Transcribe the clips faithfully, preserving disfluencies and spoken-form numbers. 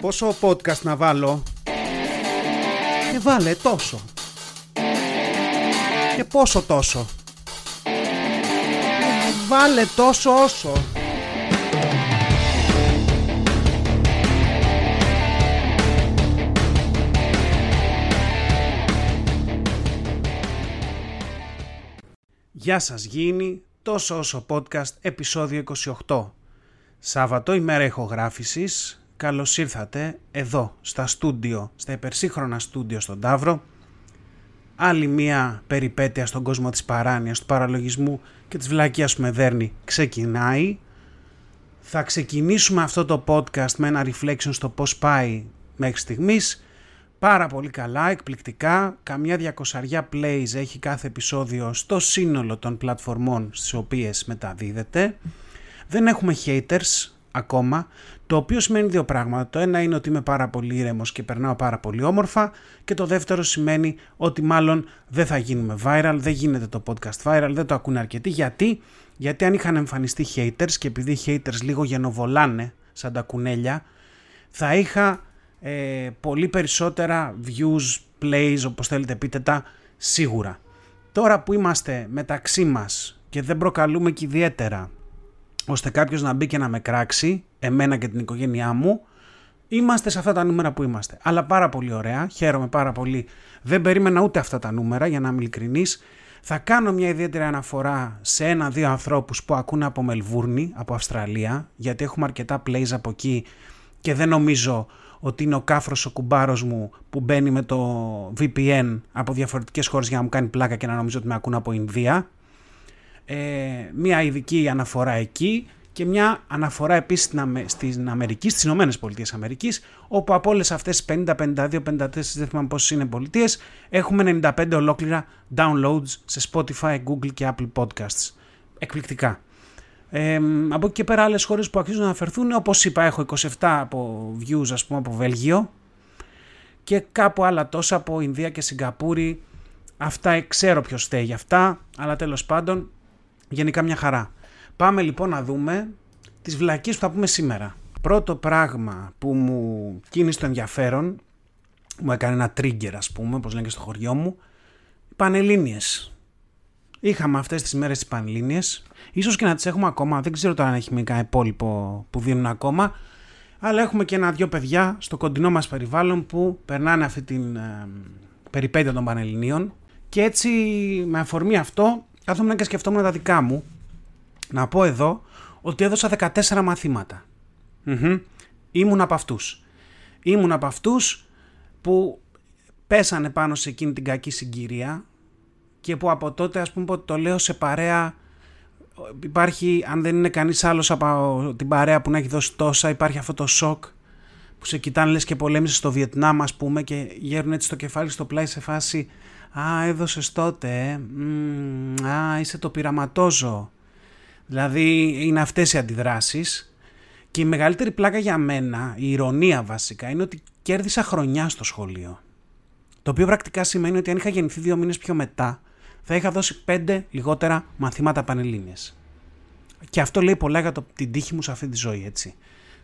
Πόσο podcast να βάλω? Και βάλε τόσο. Και πόσο τόσο? Βάλε τόσο όσο. Γεια σας, γίνει τόσο όσο podcast επεισόδιο είκοσι οκτώ. Σάββατο, ημέρα ηχογράφησης. Καλώς ήρθατε εδώ στα στούντιο, στα υπερσύγχρονα στούντιο στον Ταύρο. Άλλη μία περιπέτεια στον κόσμο της παράνοιας, του παραλογισμού και της βλακείας που με δέρνει ξεκινάει. Θα ξεκινήσουμε αυτό το podcast με ένα reflection στο πώς πάει μέχρι στιγμής. Πάρα πολύ καλά, εκπληκτικά. Καμιά διακοσαριά plays έχει κάθε επεισόδιο στο σύνολο των πλατφορμών στις οποίες μεταδίδεται. Δεν έχουμε haters ακόμα, το οποίο σημαίνει δύο πράγματα. Το ένα είναι ότι είμαι πάρα πολύ ήρεμος και περνάω πάρα πολύ όμορφα, και το δεύτερο σημαίνει ότι μάλλον δεν θα γίνουμε viral, δεν γίνεται το podcast viral, δεν το ακούνε αρκετοί. Γιατί, Γιατί αν είχαν εμφανιστεί haters, και επειδή haters λίγο γενοβολάνε σαν τα κουνέλια, θα είχα ε, πολύ περισσότερα views, plays, όπως θέλετε πείτε τα, σίγουρα. Τώρα που είμαστε μεταξύ μας και δεν προκαλούμε και ιδιαίτερα ώστε κάποιος να μπει και να με κράξει, εμένα και την οικογένειά μου, είμαστε σε αυτά τα νούμερα που είμαστε. Αλλά πάρα πολύ ωραία, χαίρομαι πάρα πολύ. Δεν περίμενα ούτε αυτά τα νούμερα, για να είμαι ειλικρινής. Θα κάνω μια ιδιαίτερη αναφορά σε ένα-δύο ανθρώπους που ακούνε από Μελβούρνη, από Αυστραλία, γιατί έχουμε αρκετά plays από εκεί και δεν νομίζω ότι είναι ο κάφρος ο κουμπάρος μου που μπαίνει με το βι πι εν από διαφορετικές χώρες για να μου κάνει πλάκα και να νομίζω ότι με ακούνε από Ινδία. Ε, μια ειδική αναφορά εκεί και μια αναφορά επίσης στην, Αμε... στην Αμερική, στις Ηνωμένες Πολιτείες Αμερικής, όπου από όλες αυτές τις πενήντα, πενήντα δύο, πενήντα τέσσερα, δεν θυμάμαι πόσες είναι πολιτείες, έχουμε ενενήντα πέντε ολόκληρα downloads σε Spotify, Google και Apple Podcasts. Εκπληκτικά. Ε, από εκεί και πέρα άλλες χώρες που αξίζουν να αναφερθούν, όπως είπα, έχω είκοσι επτά από views, ας πούμε, από Βέλγιο και κάπου άλλα τόσα από Ινδία και Σιγκαπούρη. Αυτά ξέρω ποιος θέλει για αυτά, αλλά τέλος πάντων γενικά μια χαρά. Πάμε λοιπόν να δούμε τις βλακίες που θα πούμε σήμερα. Πρώτο πράγμα που μου κίνησε το ενδιαφέρον, μου έκανε ένα trigger, ας πούμε, όπως λένε και στο χωριό μου, οι πανελλήνιες. Είχαμε αυτές τις μέρες τις πανελλήνιες, ίσως και να τις έχουμε ακόμα, δεν ξέρω τώρα αν έχει μερικά υπόλοιπο που δίνουν ακόμα, αλλά έχουμε και ένα-δυο παιδιά στο κοντινό μας περιβάλλον που περνάνε αυτή την ε, περιπέτεια των πανελληνίων. Και έτσι με αφορμή αυτό κάθομαι και σκεφτόμουν τα δικά μου. Να πω εδώ ότι έδωσα δεκατέσσερα μαθήματα. Mm-hmm. Ήμουν από αυτούς. Ήμουν από αυτούς που πέσανε πάνω σε εκείνη την κακή συγκυρία και που από τότε, ας πούμε, το λέω σε παρέα. Υπάρχει, αν δεν είναι κανείς άλλος από την παρέα που να έχει δώσει τόσα, υπάρχει αυτό το σοκ που σε κοιτάνε λες και πολέμησε στο Βιετνάμ, ας πούμε, και γέρνουν έτσι το κεφάλι στο πλάι σε φάση «Α, έδωσες τότε, μ, α, είσαι το πειραματόζω». Δηλαδή είναι αυτές οι αντιδράσεις, και η μεγαλύτερη πλάκα για μένα, η ηρωνία βασικά, είναι ότι κέρδισα χρονιά στο σχολείο. Το οποίο πρακτικά σημαίνει ότι αν είχα γεννηθεί δύο μήνες πιο μετά, θα είχα δώσει πέντε λιγότερα μαθήματα πανελλήνιες. Και αυτό λέει πολλά για το, την τύχη μου σε αυτή τη ζωή, έτσι.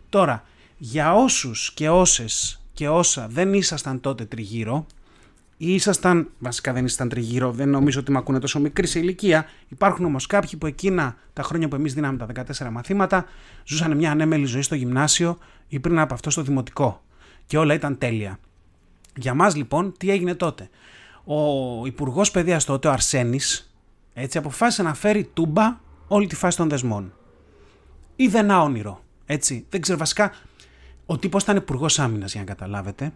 Τώρα, για όσους και όσες και όσα δεν ήσασταν τότε τριγύρω, ή ήσασταν, βασικά δεν ήσασταν τριγύρω, δεν νομίζω ότι με ακούνε τόσο μικρή σε ηλικία, υπάρχουν όμως κάποιοι που εκείνα τα χρόνια που εμείς δίναμε τα δεκατέσσερα μαθήματα ζούσαν μια ανέμελη ζωή στο γυμνάσιο ή πριν από αυτό στο δημοτικό, και όλα ήταν τέλεια. Για μας λοιπόν τι έγινε τότε? Ο υπουργός παιδείας τότε, ο Αρσένης, έτσι, αποφάσισε να φέρει τούμπα όλη τη φάση των δεσμών. Είδε ένα όνειρο, έτσι, δεν ξέρω βασικά. Ο τύπος ήταν υπουργός άμυνας, για να καταλάβετε,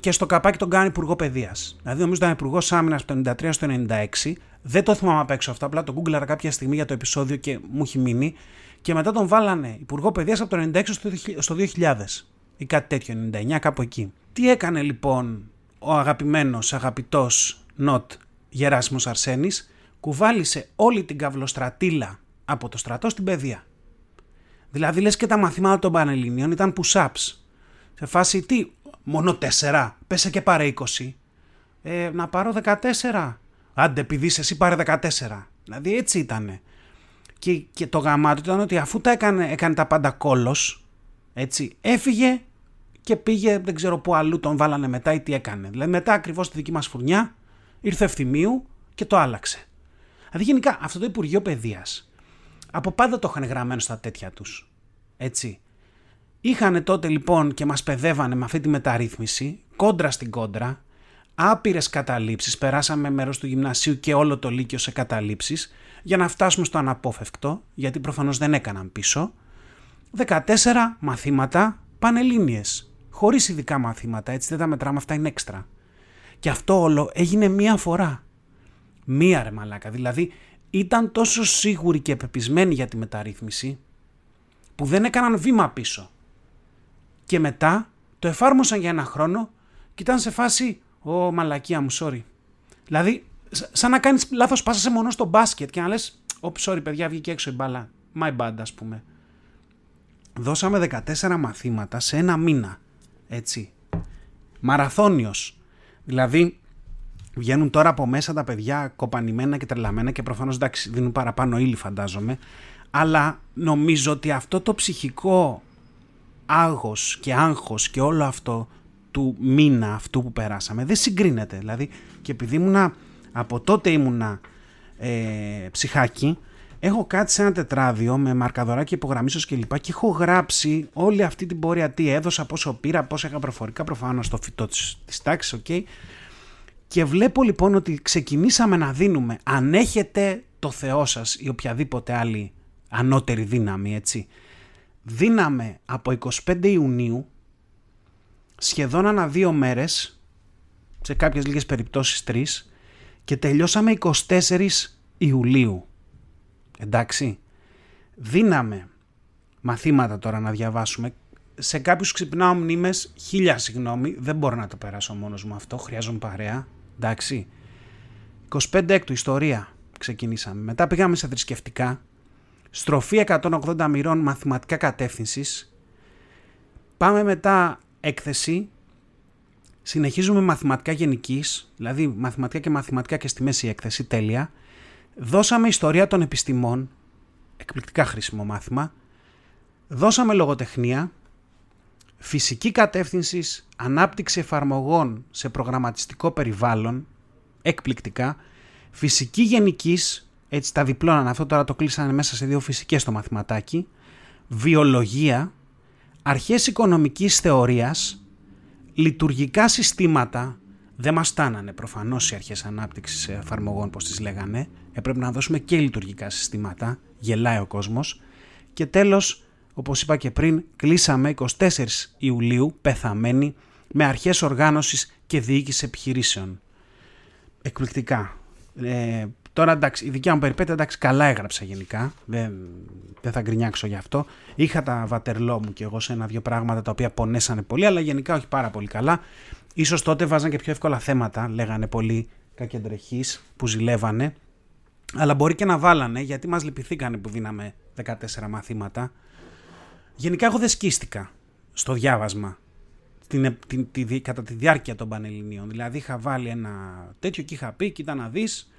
και στο καπάκι τον κάνει υπουργό παιδείας. Δηλαδή, νομίζω ήταν υπουργός άμυνας από το ενενήντα τρία στο ενενήντα έξι. Δεν το θυμάμαι απ' έξω αυτό. Απλά το γκούγκλαρα κάποια στιγμή για το επεισόδιο και μου έχει μείνει. Και μετά τον βάλανε υπουργό παιδείας από το ενενήντα έξι στο δύο χιλιάδες ή κάτι τέτοιο, ενενήντα εννιά, κάπου εκεί. Τι έκανε λοιπόν ο αγαπημένος, αγαπητός Νοτ Γεράσιμος Αρσένης? Κουβάλισε όλη την καυλοστρατήλα από το στρατό στην παιδεία. Δηλαδή, λες και τα μαθήματα των Πανελληνίων ήταν push-ups. Σε φάση τι? Μόνο τέσσερα, πέσε και πάρε είκοσι. Ε, να πάρω δεκατέσσερα. Άντε, επειδή είσαι εσύ, πάρε δεκατέσσερα. Δηλαδή έτσι ήτανε. Και, και το γαμάτο ήταν ότι αφού τα έκανε, έκανε τα πάντα κόλος, έτσι, έφυγε και πήγε, δεν ξέρω πού αλλού τον βάλανε μετά ή τι έκανε. Δηλαδή μετά ακριβώς τη δική μας φουρνιά ήρθε Ευθυμίου και το άλλαξε. Δηλαδή γενικά αυτό το Υπουργείο Παιδείας από πάντα το είχαν γραμμένο στα τέτοια τους. Έτσι. Είχανε τότε λοιπόν και μας παιδεύανε με αυτή τη μεταρρύθμιση, κόντρα στην κόντρα, άπειρες καταλήψεις, περάσαμε μέρος του γυμνασίου και όλο το λύκειο σε καταλήψεις, για να φτάσουμε στο αναπόφευκτο, γιατί προφανώς δεν έκαναν πίσω, δεκατέσσερα μαθήματα πανελλήνιες, χωρίς ειδικά μαθήματα, έτσι δεν τα μετράμε, αυτά είναι έξτρα. Και αυτό όλο έγινε μία φορά. Μία ρε μαλάκα, δηλαδή ήταν τόσο σίγουροι και πεπισμένοι για τη μεταρρύθμιση, που δεν έκαναν βήμα πίσω. Και μετά το εφάρμοσαν για ένα χρόνο και ήταν σε φάση «Ω μαλακία μου, sorry». Δηλαδή σαν να κάνεις λάθος πάσα σε μονό στο μπάσκετ και να λες «Ω sorry παιδιά, βγήκε έξω η μπάλα, my bad» ας πούμε. Δώσαμε δεκατέσσερα μαθήματα σε ένα μήνα, έτσι, μαραθώνιος. Δηλαδή βγαίνουν τώρα από μέσα τα παιδιά κοπανημένα και τρελαμένα και προφανώς εντάξει δίνουν παραπάνω ύλη φαντάζομαι, αλλά νομίζω ότι αυτό το ψυχικό άγχος και άγχος και όλο αυτό του μήνα αυτού που περάσαμε δεν συγκρίνεται. Δηλαδή και επειδή ήμουνα, από τότε ήμουνα ε, ψυχάκι, έχω κάτσει σε ένα τετράδιο με μαρκαδωράκι υπογραμμίσεως και λοιπά και έχω γράψει όλη αυτή την πορεία, τι έδωσα, πόσο πήρα, πόσο είχα προφορικά, προφανώς το φυτό της, της τάξης, okay. Και βλέπω λοιπόν ότι ξεκινήσαμε να δίνουμε, αν έχετε το Θεό σας ή οποιαδήποτε άλλη ανώτερη δύναμη, έτσι, δίναμε από εικοστή πέμπτη Ιουνίου σχεδόν ανά δύο μέρες, σε κάποιες λίγες περιπτώσεις τρεις, και τελειώσαμε εικοστή τέταρτη Ιουλίου. Εντάξει, δίναμε μαθήματα τώρα να διαβάσουμε. Σε κάποιους ξυπνάω μνήμες, χίλια συγγνώμη, δεν μπορώ να το περάσω μόνος μου αυτό, χρειάζομαι παρέα. Εντάξει, εικοστή πέμπτη Έκτου ιστορία ξεκινήσαμε, μετά πήγαμε σε θρησκευτικά, στροφή εκατόν ογδόντα μοιρών, μαθηματικά κατεύθυνσης. Πάμε μετά έκθεση. Συνεχίζουμε μαθηματικά γενικής, δηλαδή μαθηματικά και μαθηματικά και στη μέση έκθεση, τέλεια. Δώσαμε ιστορία των επιστημών, εκπληκτικά χρήσιμο μάθημα. Δώσαμε λογοτεχνία, φυσική κατεύθυνσης, ανάπτυξη εφαρμογών σε προγραμματιστικό περιβάλλον, εκπληκτικά. Φυσική γενικής, έτσι τα διπλώναν, αυτό τώρα το κλείσανε μέσα σε δύο φυσικές το μαθηματάκι. Βιολογία, αρχές οικονομικής θεωρίας, λειτουργικά συστήματα. Δεν μας στάνανε προφανώς οι αρχές ανάπτυξης εφαρμογών, πως τις λέγανε. Έπρεπε να δώσουμε και λειτουργικά συστήματα, γελάει ο κόσμος. Και τέλος, όπως είπα και πριν, κλείσαμε εικοστή τέταρτη Ιουλίου, πεθαμένοι, με αρχές οργάνωσης και διοίκηση επιχειρήσεων. Εκπληκτικά. Ε, Τώρα εντάξει, η δικιά μου περιπέτεια, εντάξει, καλά έγραψα γενικά, δεν, δεν θα γκρινιάξω γι' αυτό. Είχα τα βατερλό μου και εγώ σε ένα-δύο πράγματα τα οποία πονέσανε πολύ, αλλά γενικά όχι πάρα πολύ καλά. Ίσως τότε βάζαν και πιο εύκολα θέματα, λέγανε πολλοί κακεντρεχείς που ζηλεύανε, αλλά μπορεί και να βάλανε γιατί μας λυπηθήκανε που δίναμε δεκατέσσερα μαθήματα. Γενικά εγώ δεν σκίστηκα στο διάβασμα. Την, την, τη, κατά τη διάρκεια των Πανελληνίων. Δηλαδή είχα βάλει ένα τέτοιο και είχα πει, κοίτα να δεις,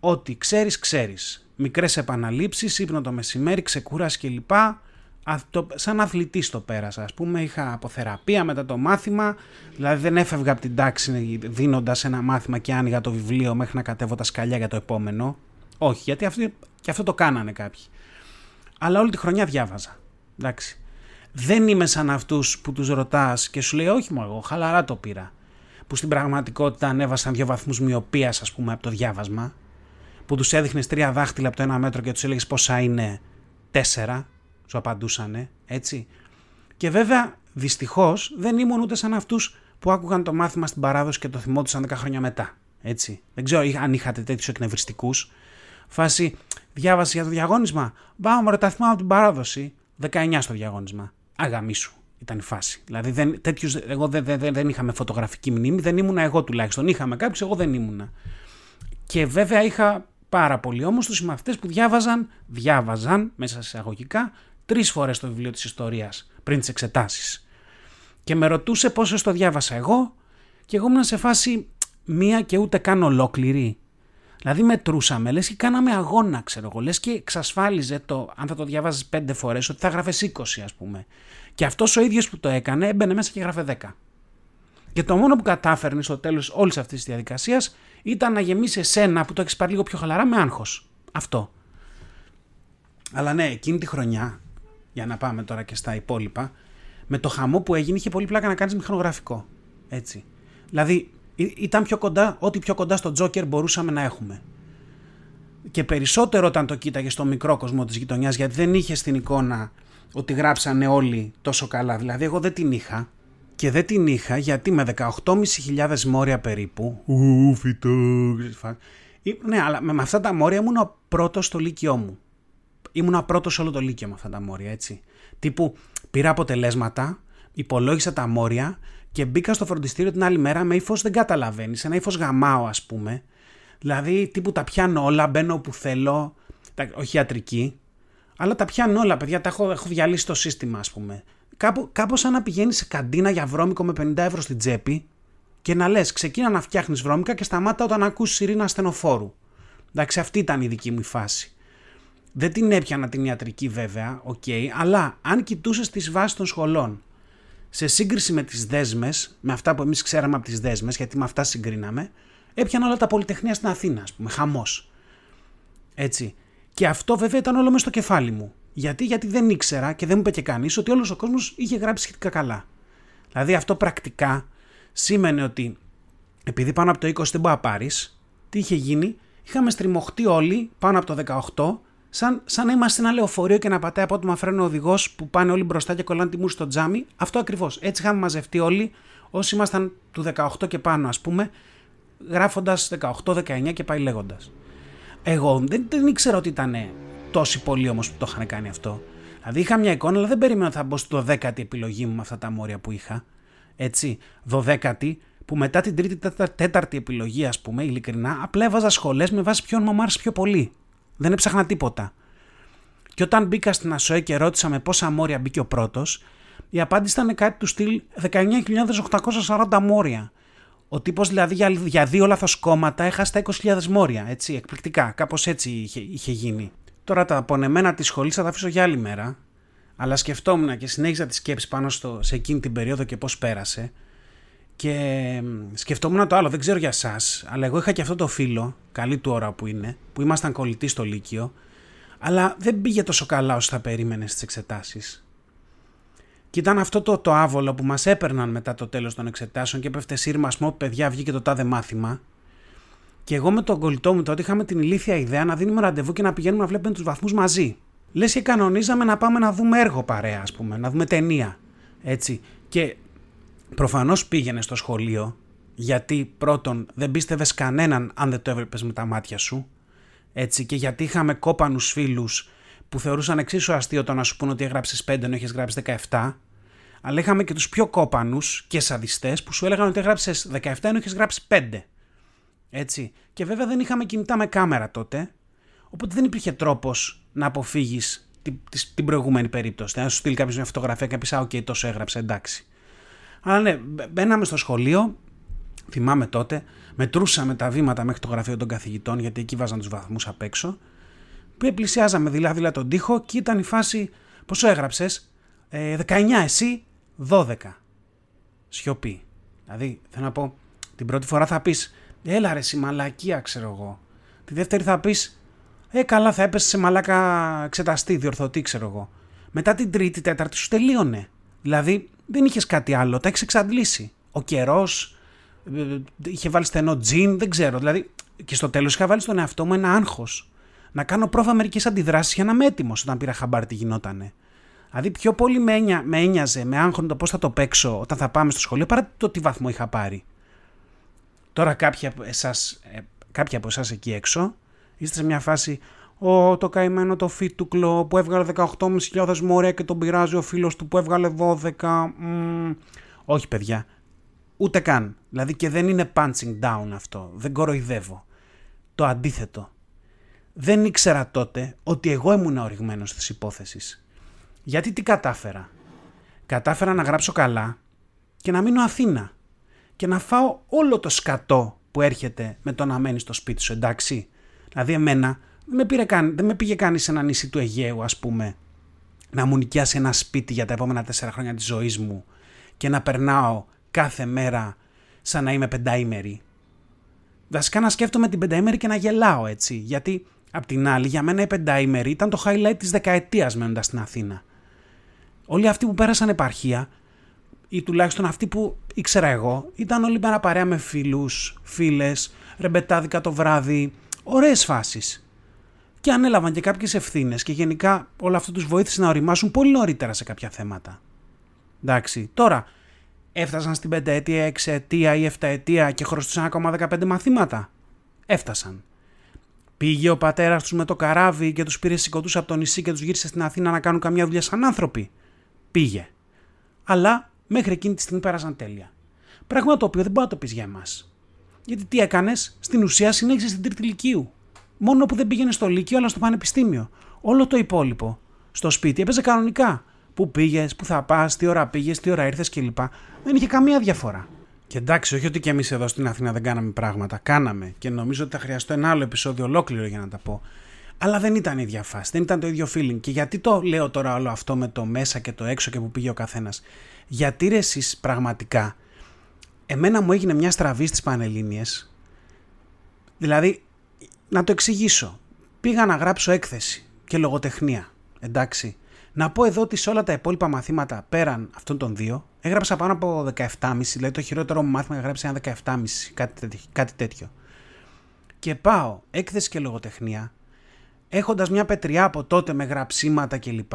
ό,τι ξέρεις, ξέρεις. Μικρές επαναλήψεις, ύπνο το μεσημέρι, ξεκούραση κλπ. Σαν αθλητής το πέρασα, ας πούμε. Είχα αποθεραπεία μετά το μάθημα. Δηλαδή δεν έφευγα από την τάξη δίνοντας ένα μάθημα και άνοιγα το βιβλίο μέχρι να κατέβω τα σκαλιά για το επόμενο. Όχι, γιατί αυτοί, και αυτό το κάνανε κάποιοι. Αλλά όλη τη χρονιά διάβαζα. Εντάξει. Δεν είμαι σαν αυτούς που τους ρωτάς και σου λέει όχι μου εγώ, χαλαρά το πήρα. Που στην πραγματικότητα ανέβασαν δύο βαθμούς μοιοπίας, ας πούμε, από το διάβασμα. Που τους έδειχνες τρία δάχτυλα από το ένα μέτρο και τους έλεγες πόσα είναι τέσσερα, σου απαντούσανε, έτσι. Και βέβαια, δυστυχώς, δεν ήμουν ούτε σαν αυτούς που άκουγαν το μάθημα στην παράδοση και το θυμόντουσαν δέκα χρόνια μετά, έτσι. Δεν ξέρω αν είχατε τέτοιους εκνευριστικούς. Φάση, διάβαση για το διαγώνισμα, πάμε ρε τα θυμάμαι από την παράδοση, δεκαεννιά στο διαγώνισμα, αγαμίσου. Ήταν η φάση. Δηλαδή, δεν, τέτοιους, εγώ δεν, δεν, δεν είχαμε φωτογραφική μνήμη, δεν ήμουνα εγώ τουλάχιστον. Είχαμε κάποιους, εγώ δεν ήμουνα. Και βέβαια είχα πάρα πολύ όμως τους συμμαθητές που διάβαζαν, διάβαζαν μέσα σε εισαγωγικά, τρεις φορές το βιβλίο της ιστορίας πριν τις εξετάσεις. Και με ρωτούσε πόσο το διάβασα εγώ και εγώ ήμουν σε φάση μία και ούτε καν ολόκληρη. Δηλαδή μετρούσαμε, λες και κάναμε αγώνα, ξέρω εγώ, λες και εξασφάλιζε το αν θα το διαβάζεις πέντε φορές ότι θα γράφες είκοσι ας πούμε. Και αυτός ο ίδιος που το έκανε έμπαινε μέσα και γράφε δέκα. Και το μόνο που κατάφερνε στο τέλος όλης αυτής της διαδικασίας ήταν να γεμίσει εσένα που το έχεις πάρει λίγο πιο χαλαρά με άγχος. Αυτό. Αλλά ναι, εκείνη τη χρονιά, για να πάμε τώρα και στα υπόλοιπα, με το χαμό που έγινε είχε πολύ πλάκα να κάνεις μηχανογραφικό. Έτσι. Δηλαδή ήταν πιο κοντά, ό,τι πιο κοντά στο Τζόκερ μπορούσαμε να έχουμε. Και περισσότερο όταν το κοίταγες στο μικρό κόσμο της γειτονιάς, γιατί δεν είχες την εικόνα ότι γράψανε όλοι τόσο καλά. Δηλαδή εγώ δεν την είχα. Και δεν την είχα γιατί με δεκαοκτώ χιλιάδες πεντακόσια μόρια περίπου. Ουφιτό. Ναι, αλλά με αυτά τα μόρια ήμουν ο πρώτος στο λύκειό μου. Ήμουν πρώτος όλο το λύκειο με αυτά τα μόρια, έτσι. Τύπου πήρα αποτελέσματα, υπολόγισα τα μόρια και μπήκα στο φροντιστήριο την άλλη μέρα με ύφος δεν καταλαβαίνεις, ένα ύφος γαμάω ας πούμε. Δηλαδή τύπου τα πιάνω όλα, μπαίνω όπου θέλω, τα, όχι ιατρική, αλλά τα πιάνω όλα παιδιά, τα έχω, έχω διαλύσει το σύστημα ας πούμε. Κάπου, κάπως σαν να πηγαίνεις σε καντίνα για βρώμικο με πενήντα ευρώ στην τσέπη και να λες ξεκίνα να φτιάχνεις βρώμικα και σταμάτα όταν ακούσεις σιρήνα ασθενοφόρου. Εντάξει, αυτή ήταν η δική μου φάση. Δεν την έπιανα την ιατρική βέβαια, οκ, okay, αλλά αν κοιτούσες τις βάσεις των σχολών, σε σύγκριση με τις δέσμες, με αυτά που εμείς ξέραμε από τις δέσμες, γιατί με αυτά συγκρίναμε, έπιανα όλα τα πολυτεχνία στην Αθήνα, ας πούμε, χαμός. Έτσι. Και αυτό βέβαια ήταν όλο μες στο κεφάλι μου. Γιατί, γιατί δεν ήξερα και δεν μου είπε και κανείς ότι όλος ο κόσμος είχε γράψει σχετικά καλά. Δηλαδή αυτό πρακτικά σήμαινε ότι επειδή πάνω από το είκοσι δεν μπορεί να πάρεις, τι είχε γίνει, είχαμε στριμωχτεί όλοι πάνω από το δεκαοκτώ. Σαν, σαν να είμαστε ένα λεωφορείο και να πατάει απότομα φρένο οδηγός που πάνε όλοι μπροστά και κολλάνε τη μούρη στο τζάμι. Αυτό ακριβώς. Έτσι είχαμε μαζευτεί όλοι όσοι ήμασταν του δεκαοκτώ και πάνω, ας πούμε, γράφοντας δεκαοκτώ, δεκαεννιά και πάει λέγοντας. Εγώ δεν, δεν ήξερα ότι ήταν τόσοι πολλοί όμως που το είχαν κάνει αυτό. Δηλαδή είχα μια εικόνα, αλλά δεν περίμενα ότι θα μπω στο δέκατη επιλογή μου με αυτά τα μόρια που είχα. Έτσι, δωδέκατη, που μετά την τρίτη, τέταρτη, τέταρτη επιλογή, ας πούμε, ειλικρινά, απλά έβαζα σχολές με βάση ποιον μου άρεσε πιο πολύ. Δεν έψαχνα τίποτα. Και όταν μπήκα στην ΑΣΟΕ και ρώτησα με πόσα μόρια μπήκε ο πρώτος, η απάντηση ήταν κάτι του στυλ δεκαεννιά χιλιάδες οκτακόσια σαράντα μόρια. Ο τύπος δηλαδή για, για δύο λαθοσκόμματα έχασε τα είκοσι χιλιάδες μόρια. Έτσι, εκπληκτικά. Κάπως έτσι είχε, είχε γίνει. Τώρα τα απονεμένα της σχολής θα τα αφήσω για άλλη μέρα. Αλλά σκεφτόμουν και συνέχιζα τη σκέψη πάνω στο, σε εκείνη την περίοδο και πώς πέρασε. Και σκεφτόμουν το άλλο, δεν ξέρω για εσάς, αλλά εγώ είχα και αυτό το φίλο, καλή του ώρα που είναι, που ήμασταν κολλητοί στο Λύκειο, αλλά δεν πήγε τόσο καλά όσο θα περίμενε στις εξετάσεις. Και ήταν αυτό το, το άβολο που μας έπαιρναν μετά το τέλος των εξετάσεων και έπεφτε σύρμασμο, παιδιά, βγήκε το τάδε μάθημα. Και εγώ με τον κολλητό μου τότε είχαμε την ηλίθια ιδέα να δίνουμε ραντεβού και να πηγαίνουμε να βλέπουμε τους βαθμούς μαζί. Λες και κανονίζαμε να πάμε να δούμε έργο παρέα, ας πούμε, να δούμε ταινία. Έτσι. Και προφανώς πήγαινε στο σχολείο, γιατί πρώτον δεν πίστευες κανέναν αν δεν το έβλεπες με τα μάτια σου, έτσι, και γιατί είχαμε κόπανους φίλους που θεωρούσαν εξίσου αστείο το να σου πούνε ότι έγραψες πέντε ενώ έχεις γράψει δεκαεπτά, αλλά είχαμε και τους πιο κόπανους και σαδιστές που σου έλεγαν ότι έγραψες δεκαεπτά ενώ έχεις γράψει πέντε. Έτσι. Και βέβαια δεν είχαμε κινητά με κάμερα τότε, οπότε δεν υπήρχε τρόπος να αποφύγεις την προηγούμενη περίπτωση. Να σου στείλει κάποιος μια φωτογραφία και να πεις «Α, οκ, τόσο έγραψε, εντάξει». Αλλά ναι, μπαίναμε στο σχολείο, θυμάμαι τότε, μετρούσαμε τα βήματα μέχρι το γραφείο των καθηγητών, γιατί εκεί βάζαν τους βαθμούς απ' έξω. Πλησιάζαμε δειλά-δειλά τον τοίχο και ήταν η φάση, πόσο έγραψες, ε, δεκαεννιά εσύ, δώδεκα. Σιωπή. Δηλαδή, θέλω να πω, την πρώτη φορά θα πεις, έλα ρε εσύ μαλακία, ξέρω εγώ. Τη δεύτερη θα πεις, ε καλά θα έπεσε σε μαλάκα εξεταστή, διορθωτή, ξέρω εγώ. Μετά την τρίτη, τέταρτη σου τελείωνε. Δηλαδή, δεν είχες κάτι άλλο, τα έχεις εξαντλήσει. Ο καιρός, είχε βάλει στενό τζιν, δεν ξέρω. Δηλαδή, και στο τέλος είχα βάλει στον εαυτό μου ένα άγχος. Να κάνω πρόβα μερικές αντιδράσεις για να είμαι έτοιμος όταν πήρα χαμπάρι τι γινότανε. Δηλαδή, πιο πολύ με, έννοια, με ένοιαζε, με άγχωνε το πώς θα το παίξω όταν θα πάμε στο σχολείο παρά το τι βαθμό είχα πάρει. Τώρα, κάποιοι από εσάς, κάποιοι από εσάς εκεί έξω είστε σε μια φάση. Ω, το καημένο το φίτουκλο που έβγαλε δεκαοκτώ χιλιάδες πεντακόσια μόρια και τον πειράζει ο φίλος του που έβγαλε δώδεκα. Μ, όχι παιδιά, ούτε καν. Δηλαδή και δεν είναι punching down αυτό, δεν κοροϊδεύω. Το αντίθετο. Δεν ήξερα τότε ότι εγώ ήμουν οριγμένος της υπόθεσης. Γιατί τι κατάφερα. Κατάφερα να γράψω καλά και να μείνω Αθήνα. Και να φάω όλο το σκατό που έρχεται με το να μένει στο σπίτι σου, εντάξει. Δηλαδή εμένα... Δεν με, πήρε καν, δεν με πήγε κανείς σε ένα νησί του Αιγαίου, ας πούμε, να μου νοικιάσει ένα σπίτι για τα επόμενα τέσσερα χρόνια της ζωής μου και να περνάω κάθε μέρα σαν να είμαι πενταήμερη. Βασικά να σκέφτομαι την πενταήμερη και να γελάω, έτσι, γιατί απ' την άλλη για μένα η πενταήμερη ήταν το highlight της δεκαετίας μένοντας στην Αθήνα. Όλοι αυτοί που πέρασαν επαρχία, ή τουλάχιστον αυτοί που ήξερα εγώ, ήταν όλοι πέρα παρέα με φίλους, φίλες, ρεμπετάδικα το βράδυ, ωραίες φάσεις. Και ανέλαβαν και κάποιες ευθύνες και γενικά όλο αυτό τους βοήθησε να οριμάσουν πολύ νωρίτερα σε κάποια θέματα. Εντάξει, τώρα έφτασαν στην πενταετία, εξαετία ή εφταετία και χρωστούσαν ακόμα δεκαπέντε μαθήματα. Έφτασαν. Πήγε ο πατέρας τους με το καράβι και τους πήρε σηκωτούς από το νησί και τους γύρισε στην Αθήνα να κάνουν καμιά δουλειά σαν άνθρωποι. Πήγε. Αλλά μέχρι εκείνη τη στιγμή πέρασαν τέλεια. Πράγμα το οποίο δεν μπορεί να το πει για εμάς. Γιατί τι έκανες, στην ουσία συνέχισες την τρίτη λυκείου. Μόνο που δεν πήγαινες στο λύκειο αλλά στο πανεπιστήμιο. Όλο το υπόλοιπο στο σπίτι έπαιζε κανονικά. Πού πήγες, πού θα πας, τι ώρα πήγες, τι ώρα ήρθες κλπ. Δεν είχε καμία διαφορά. Και εντάξει, όχι ότι και εμείς εδώ στην Αθήνα δεν κάναμε πράγματα. Κάναμε και νομίζω ότι θα χρειαστώ ένα άλλο επεισόδιο ολόκληρο για να τα πω. Αλλά δεν ήταν η ίδια φάση, δεν ήταν το ίδιο feeling. Και γιατί το λέω τώρα όλο αυτό με το μέσα και το έξω και που πήγε ο καθένας. Γιατί ρε εσείς πραγματικά, εμένα μου έγινε μια στραβή στις Πανελλήνιες. Δηλαδή, να το εξηγήσω. Πήγα να γράψω έκθεση και λογοτεχνία. Εντάξει. Να πω εδώ ότι σε όλα τα υπόλοιπα μαθήματα πέραν αυτών των δύο, έγραψα πάνω από δεκαεπτά κόμμα πέντε, δηλαδή το χειρότερο μου μάθημα έγραψε ένα δεκαεπτά κόμμα πέντε, κάτι, κάτι τέτοιο. Και πάω έκθεση και λογοτεχνία, έχοντας μια πετριά από τότε με γραψίματα κλπ,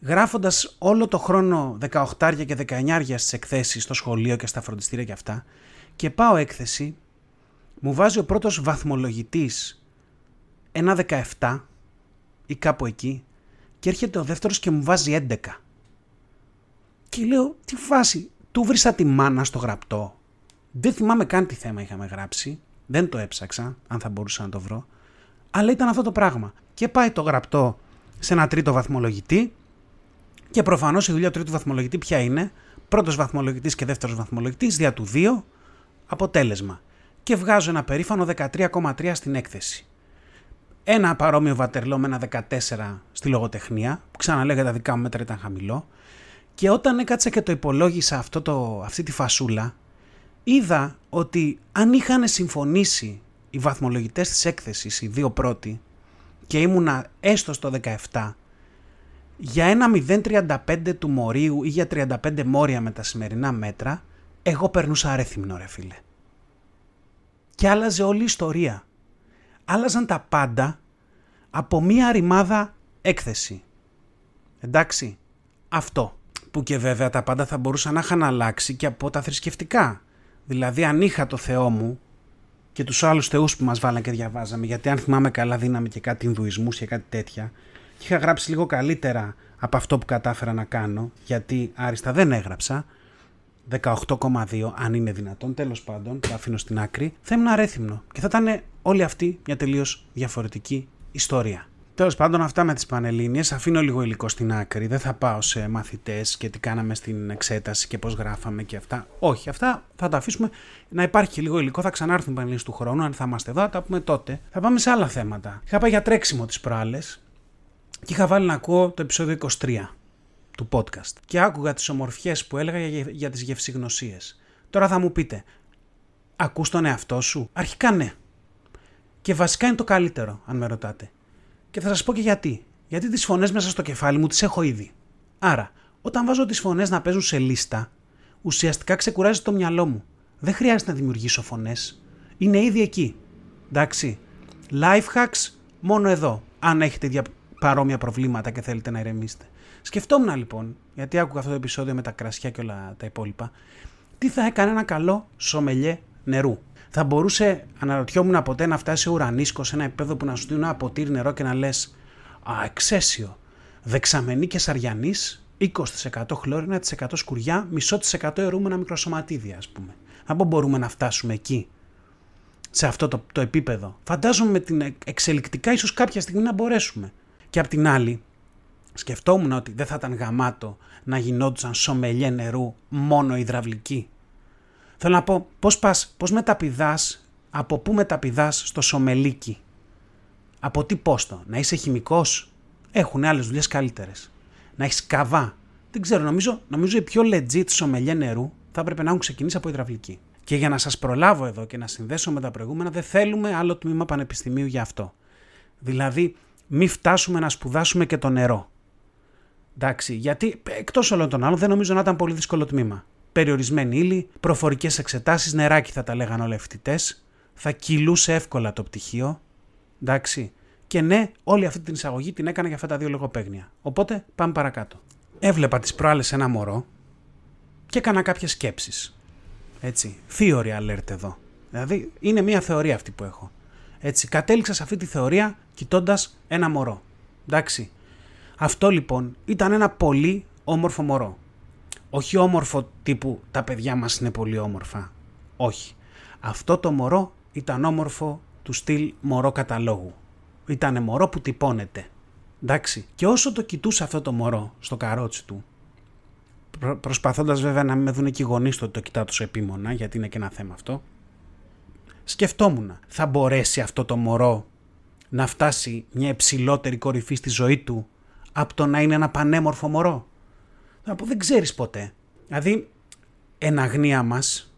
γράφοντας όλο το χρόνο δεκαοκτάρια και δεκαεννιάρια στις εκθέσεις στο σχολείο και στα φροντιστήρια και αυτά, και πάω έκθεση, μου βάζει ο πρώτος βαθμολογητής ένα δεκαεπτά ή κάπου εκεί, και έρχεται ο δεύτερος και μου βάζει έντεκα. Και λέω, τι φάση, του βρίσα τη μάνα στο γραπτό. Δεν θυμάμαι καν τι θέμα είχαμε γράψει. Δεν το έψαξα, αν θα μπορούσα να το βρω. Αλλά ήταν αυτό το πράγμα. Και πάει το γραπτό σε ένα τρίτο βαθμολογητή. Και προφανώς η δουλειά του τρίτου βαθμολογητή ποια είναι? Πρώτος βαθμολογητής και δεύτερος βαθμολογητής, δια του δύο, αποτέλεσμα. Και βγάζω ένα περήφανο δεκατρία κόμμα τρία στην έκθεση. Ένα παρόμοιο βατερλό με ένα δεκατέσσερα στη λογοτεχνία, που ξαναλέω για τα δικά μου μέτρα ήταν χαμηλό. Και όταν έκατσα και το υπολόγισα αυτό το, αυτή τη φασούλα, είδα ότι αν είχαν συμφωνήσει οι βαθμολογητές της έκθεσης, οι δύο πρώτοι, και ήμουνα έστω στο δεκαεπτά, για ένα μηδέν κόμμα τριάντα πέντε του μορίου ή για τριάντα πέντε μόρια με τα σημερινά μέτρα, εγώ περνούσα αρέθυμνο ρε φίλε. Και άλλαζε όλη η ιστορία. Άλλαζαν τα πάντα από μία ρημάδα έκθεση. Εντάξει, αυτό. Που και βέβαια τα πάντα θα μπορούσαν να είχαν αλλάξει και από τα θρησκευτικά. Δηλαδή αν είχα το Θεό μου και τους άλλους θεούς που μας βάλαν και διαβάζαμε, γιατί αν θυμάμαι καλά δίναμε και κάτι Ινδουισμούς και κάτι τέτοια, και είχα γράψει λίγο καλύτερα από αυτό που κατάφερα να κάνω, γιατί άριστα δεν έγραψα, δεκαοκτώ κόμμα δύο αν είναι δυνατόν, τέλος πάντων, το αφήνω στην άκρη, θα ήμουν αρέθυμνο και θα ήταν όλη αυτή μια τελείως διαφορετική ιστορία. Τέλος πάντων, αυτά με τις Πανελλήνιες, αφήνω λίγο υλικό στην άκρη, δεν θα πάω σε μαθητές και τι κάναμε στην εξέταση και πώς γράφαμε και αυτά. Όχι, αυτά θα τα αφήσουμε να υπάρχει λίγο υλικό, θα ξανάρθουν οι Πανελλήνιες του χρόνου, αν θα είμαστε εδώ, θα τα πούμε τότε. Θα πάμε σε άλλα θέματα. Είχα πάει για τρέξιμο τις προάλλες και είχα βάλει να ακούω το επεισόδιο είκοσι τρία. Του podcast. Και άκουγα τις ομορφιές που έλεγα για, για τις γευσηγνωσίες. Τώρα θα μου πείτε, ακούς τον εαυτό σου? Αρχικά ναι. Και βασικά είναι το καλύτερο, αν με ρωτάτε. Και θα σας πω και γιατί. Γιατί τις φωνές μέσα στο κεφάλι μου τις έχω ήδη. Άρα, όταν βάζω τις φωνές να παίζουν σε λίστα, ουσιαστικά ξεκουράζει το μυαλό μου. Δεν χρειάζεται να δημιουργήσω φωνές. Είναι ήδη εκεί. Εντάξει. Life hacks μόνο εδώ. Αν έχετε δια... παρόμοια προβλήματα και θέλετε να ηρεμήσετε. Σκεφτόμουν λοιπόν, γιατί άκουγα αυτό το επεισόδιο με τα κρασιά και όλα τα υπόλοιπα, τι θα έκανε ένα καλό σομελιέ νερού. Θα μπορούσε, αναρωτιόμουν ποτέ, να φτάσει ο ουρανίσκο σε ένα επίπεδο που να σου δίνει ένα ποτήρι νερό και να λες «Α, εξαίσιο, δεξαμενή και σαριανής, είκοσι τοις εκατό χλώρινα, εκατό τοις εκατό σκουριά, μισό της εκατό αιρούμενα μικροσωματίδια», ας πούμε. Αν μπορούμε να φτάσουμε εκεί, σε αυτό το, το επίπεδο. Φαντάζομαι με την εξελικτικά ίσως κάποια στιγμή να μπορέσουμε. Και απ' την άλλη, σκεφτόμουν ότι δεν θα ήταν γαμάτο να γινόντουσαν σομελιέ νερού μόνο υδραυλικοί. Θέλω να πω, πώς πας, πώς μεταπηδάς, από πού μεταπηδάς στο σομελίκι. Από τι πόστο, να είσαι χημικός, έχουν άλλες δουλειές καλύτερες. να έχει καβά. Δεν ξέρω, νομίζω, νομίζω οι πιο legit σομελιέ νερού θα έπρεπε να έχουν ξεκινήσει από υδραυλική. Και για να σας προλάβω εδώ και να συνδέσω με τα προηγούμενα, δεν θέλουμε άλλο τμήμα πανεπιστημίου για αυτό. Δηλαδή, μην φτάσουμε να σπουδάσουμε και το νερό. Εντάξει, γιατί εκτός όλων των άλλων δεν νομίζω να ήταν πολύ δύσκολο τμήμα. Περιορισμένη ύλη, προφορικές εξετάσεις, νεράκι θα τα λέγανε όλοι οι φοιτητές, θα κυλούσε εύκολα το πτυχίο. Εντάξει. Και ναι, όλη αυτή την εισαγωγή την έκανα για αυτά τα δύο λογοπαίγνια. Οπότε πάμε παρακάτω. Έβλεπα τις προάλλες ένα μωρό και έκανα κάποιες σκέψεις. Έτσι. Theory alert εδώ. Δηλαδή είναι μια θεωρία αυτή που έχω. Έτσι. Κατέληξα σε αυτή τη θεωρία κοιτώντας ένα μωρό. Εντάξει. Αυτό λοιπόν ήταν ένα πολύ όμορφο μωρό. Όχι όμορφο τύπου τα παιδιά μας είναι πολύ όμορφα. Όχι. Αυτό το μωρό ήταν όμορφο του στυλ μωρό καταλόγου. Ήτανε μωρό που τυπώνεται. Εντάξει. Και όσο το κοιτούσα αυτό το μωρό στο καρότσι του, προ- προσπαθώντας βέβαια να μην με δουν και οι γονείς το ότι το κοιτάω τόσο επίμονα, γιατί είναι και ένα θέμα αυτό, σκεφτόμουν, θα μπορέσει αυτό το μωρό να φτάσει μια υψηλότερη κορυφή στη ζωή του από το να είναι ένα πανέμορφο μωρό? Θα πω, δεν ξέρεις ποτέ. Δηλαδή, εν αγνία μας,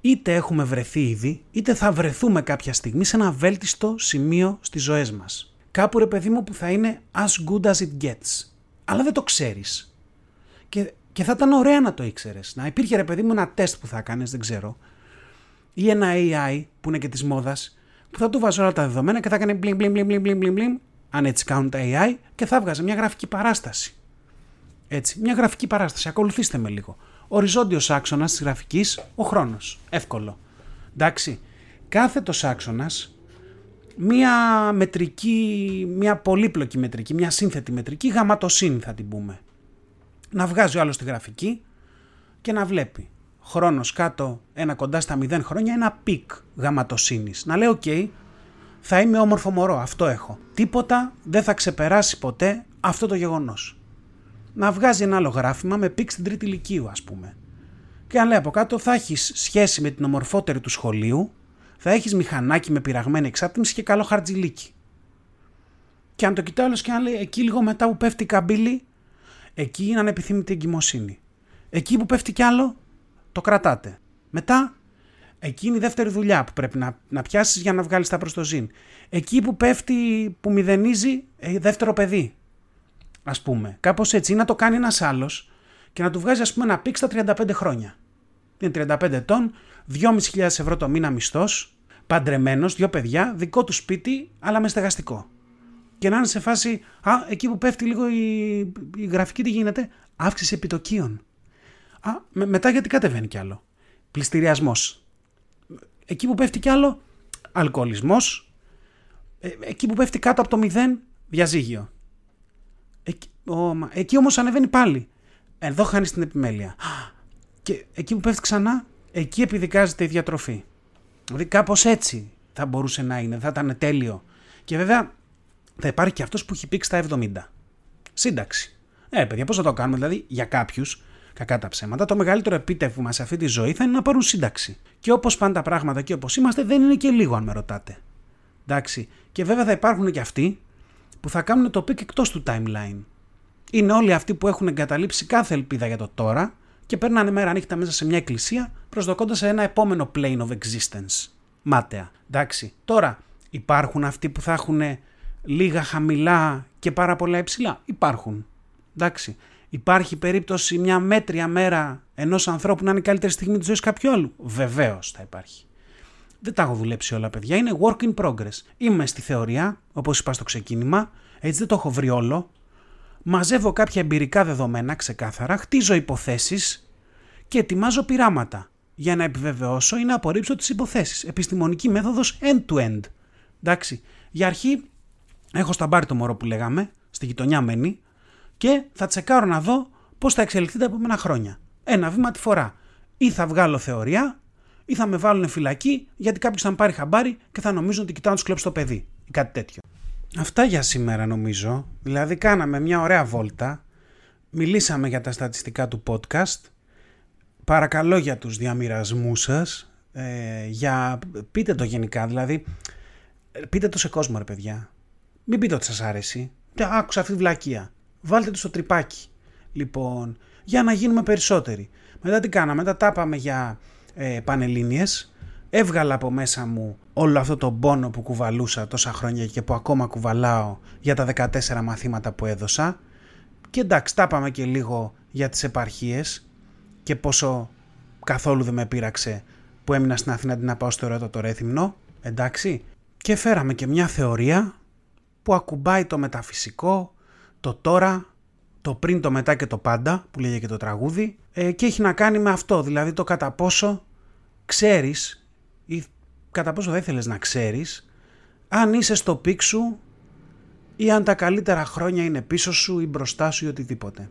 είτε έχουμε βρεθεί ήδη, είτε θα βρεθούμε κάποια στιγμή σε ένα βέλτιστο σημείο στις ζωές μας. Κάπου, ρε παιδί μου, που θα είναι as good as it gets. Αλλά δεν το ξέρεις. Και, και θα ήταν ωραία να το ήξερες. Να υπήρχε, ρε παιδί μου, ένα τεστ που θα κάνεις, δεν ξέρω. Ή ένα έι άι που είναι και της μόδας, που θα του βάζω όλα τα δεδομένα και θα κάνει μπλιμ, μπλιμ, μπλιμ, μπλιμ, μπλιμ, αν έτσι κάνουν τα έι άι, και θα βγάζει μια γραφική παράσταση. Έτσι, μια γραφική παράσταση. Ακολουθήστε με λίγο. Οριζόντιος άξονας της γραφικής, ο χρόνος. Εύκολο. Εντάξει. Κάθετος άξονας, μια μετρική, μια πολύπλοκη μετρική, μια σύνθετη μετρική, γαματοσύνη θα την πούμε. Να βγάζει ο άλλος τη γραφική και να βλέπει. Χρόνος κάτω, ένα κοντά στα μηδέν χρόνια, ένα πικ γαματοσύνης. Να λέει, οκ, okay, θα είμαι όμορφο μωρό, αυτό έχω. Τίποτα δεν θα ξεπεράσει ποτέ αυτό το γεγονός. Να βγάζει ένα άλλο γράφημα με πικ στην τρίτη ηλικίου, ας πούμε. Και αν λέει από κάτω, θα έχεις σχέση με την ομορφότερη του σχολείου, θα έχεις μηχανάκι με πειραγμένη εξάπτυνση και καλό χαρτζιλίκι. Και αν το κοιτάει όλος και αν λέει, εκεί λίγο μετά που πέφτει η καμπύλη, εκεί είναι ανεπιθύμητη εγκυμοσύνη. Εκεί που πέφτει κι άλλο, το κρατάτε. Μετά, εκεί είναι η δεύτερη δουλειά που πρέπει να, να πιάσεις για να βγάλεις τα προστοζήν. Εκεί που πέφτει, που μηδενίζει, δεύτερο παιδί. Ας πούμε, κάπως έτσι, ή να το κάνει ένας άλλος και να του βγάζει, ας πούμε, ένα πικ στα τριάντα πέντε χρόνια. Είναι τριάντα πέντε ετών, δυόμισι χιλιάδες ευρώ το μήνα μισθός, παντρεμένος, δύο παιδιά, δικό του σπίτι, αλλά με στεγαστικό. Και να είναι σε φάση, α, εκεί που πέφτει λίγο η, η γραφική, τι γίνεται? Αύξηση επιτοκίων. Α, με, μετά γιατί κατεβαίνει κι άλλο? Πληστηριασμός. Εκεί που πέφτει κι άλλο, αλκοολισμός. Ε, εκεί που πέφτει κάτω από το μηδέν, διαζύγιο. Εκεί, ο, μα, εκεί όμως ανεβαίνει πάλι. Εδώ χάνεις την επιμέλεια. Και εκεί που πέφτει ξανά, εκεί επιδικάζεται η διατροφή. Δηλαδή κάπως έτσι θα μπορούσε να είναι, θα ήταν τέλειο. Και βέβαια θα υπάρχει και αυτός που έχει πήξει στα εβδομήντα. Σύνταξη. Ε, παιδιά, πώς θα το κάνουμε? Δηλαδή, για κάποιους, κακά τα ψέματα, το μεγαλύτερο επίτευγμα σε αυτή τη ζωή θα είναι να πάρουν σύνταξη. Και όπως πάνε τα πράγματα και όπως είμαστε, δεν είναι και λίγο, αν με ρωτάτε. Εντάξει. Και βέβαια θα υπάρχουν και αυτοί που θα κάνουν το πικ εκτός του timeline. Είναι όλοι αυτοί που έχουν εγκαταλείψει κάθε ελπίδα για το τώρα και περνάνε μέρα νύχτα μέσα σε μια εκκλησία προσδοκώντας ένα επόμενο plane of existence. Μάταια. Εντάξει. Τώρα, υπάρχουν αυτοί που θα έχουν λίγα χαμηλά και πάρα πολλά υψηλά? Υπάρχουν. Εντάξει. Υπάρχει περίπτωση μια μέτρια μέρα ενός ανθρώπου να είναι η καλύτερη στιγμή της ζωής κάποιου άλλου? Βεβαίως θα υπάρχει. Δεν τα έχω δουλέψει όλα, παιδιά. Είναι work in progress. Είμαι στη θεωρία, όπως είπα στο ξεκίνημα, έτσι δεν το έχω βρει όλο. Μαζεύω κάποια εμπειρικά δεδομένα ξεκάθαρα, χτίζω υποθέσεις και ετοιμάζω πειράματα για να επιβεβαιώσω ή να απορρίψω τις υποθέσεις. Επιστημονική μέθοδος end-to-end. Εντάξει. Για αρχή, έχω στα μπάρι το μωρό που λέγαμε, στη γειτονιά μένει, και θα τσεκάρω να δω πώς θα εξελιχθεί τα επόμενα χρόνια. Ένα βήμα τη φορά. Ή θα βγάλω θεωρία, ή θα με βάλουν φυλακή γιατί κάποιος θα με πάρει χαμπάρι και θα νομίζουν ότι κοιτάω να τους κλέψω το παιδί ή κάτι τέτοιο. Αυτά για σήμερα νομίζω. Δηλαδή κάναμε μια ωραία βόλτα. Μιλήσαμε για τα στατιστικά του podcast. Παρακαλώ για τους διαμοιρασμούς σας. Ε, για... Πείτε το γενικά δηλαδή. Πείτε το σε κόσμο, ρε παιδιά. Μην πείτε ότι σας άρεσε. Άκουσα αυτή τη βλακεία. βάλτε τους στο τρυπάκι, λοιπόν, για να γίνουμε περισσότεροι. Μετά τι κάναμε, μετά τα πάμε για ε, πανελλήνιες, έβγαλα από μέσα μου όλο αυτό το πόνο που κουβαλούσα τόσα χρόνια και που ακόμα κουβαλάω για τα δεκατέσσερα μαθήματα που έδωσα, και εντάξει, τα πάμε και λίγο για τις επαρχίες και πόσο καθόλου δεν με πείραξε που έμεινα στην Αθήνα αντί να πάω στο Ρώτο το Ρέθυμνο, εντάξει, και φέραμε και μια θεωρία που ακουμπάει το μεταφυσικό, το τώρα, το πριν, το μετά και το πάντα, που λέγεται και το τραγούδι, ε, και έχει να κάνει με αυτό, δηλαδή το κατά πόσο ξέρεις ή κατά πόσο δεν θέλεις να ξέρεις αν είσαι στο πικ σου ή αν τα καλύτερα χρόνια είναι πίσω σου ή μπροστά σου ή οτιδήποτε.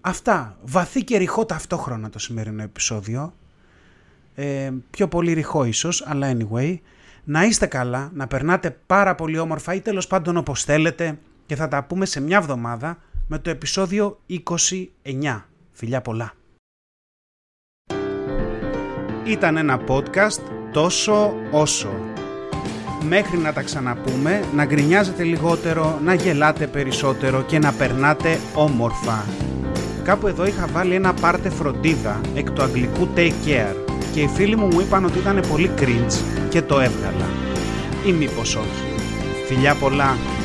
Αυτά, βαθύ και ρηχό ταυτόχρονα το σημερινό επεισόδιο, ε, πιο πολύ ρηχό ίσως, αλλά anyway, να είστε καλά, να περνάτε πάρα πολύ όμορφα ή τέλος πάντων όπως θέλετε, και θα τα πούμε σε μια εβδομάδα με το επεισόδιο είκοσι εννιά. Φιλιά πολλά. Ήταν ένα podcast τόσο όσο. Μέχρι να τα ξαναπούμε, να γκρινιάζετε λιγότερο, να γελάτε περισσότερο και να περνάτε όμορφα. Κάπου εδώ είχα βάλει ένα πάρτε φροντίδα εκ του αγγλικού take care και οι φίλοι μου μου είπαν ότι ήταν πολύ cringe και το έβγαλα. Ή μήπως όχι. Φιλιά πολλά.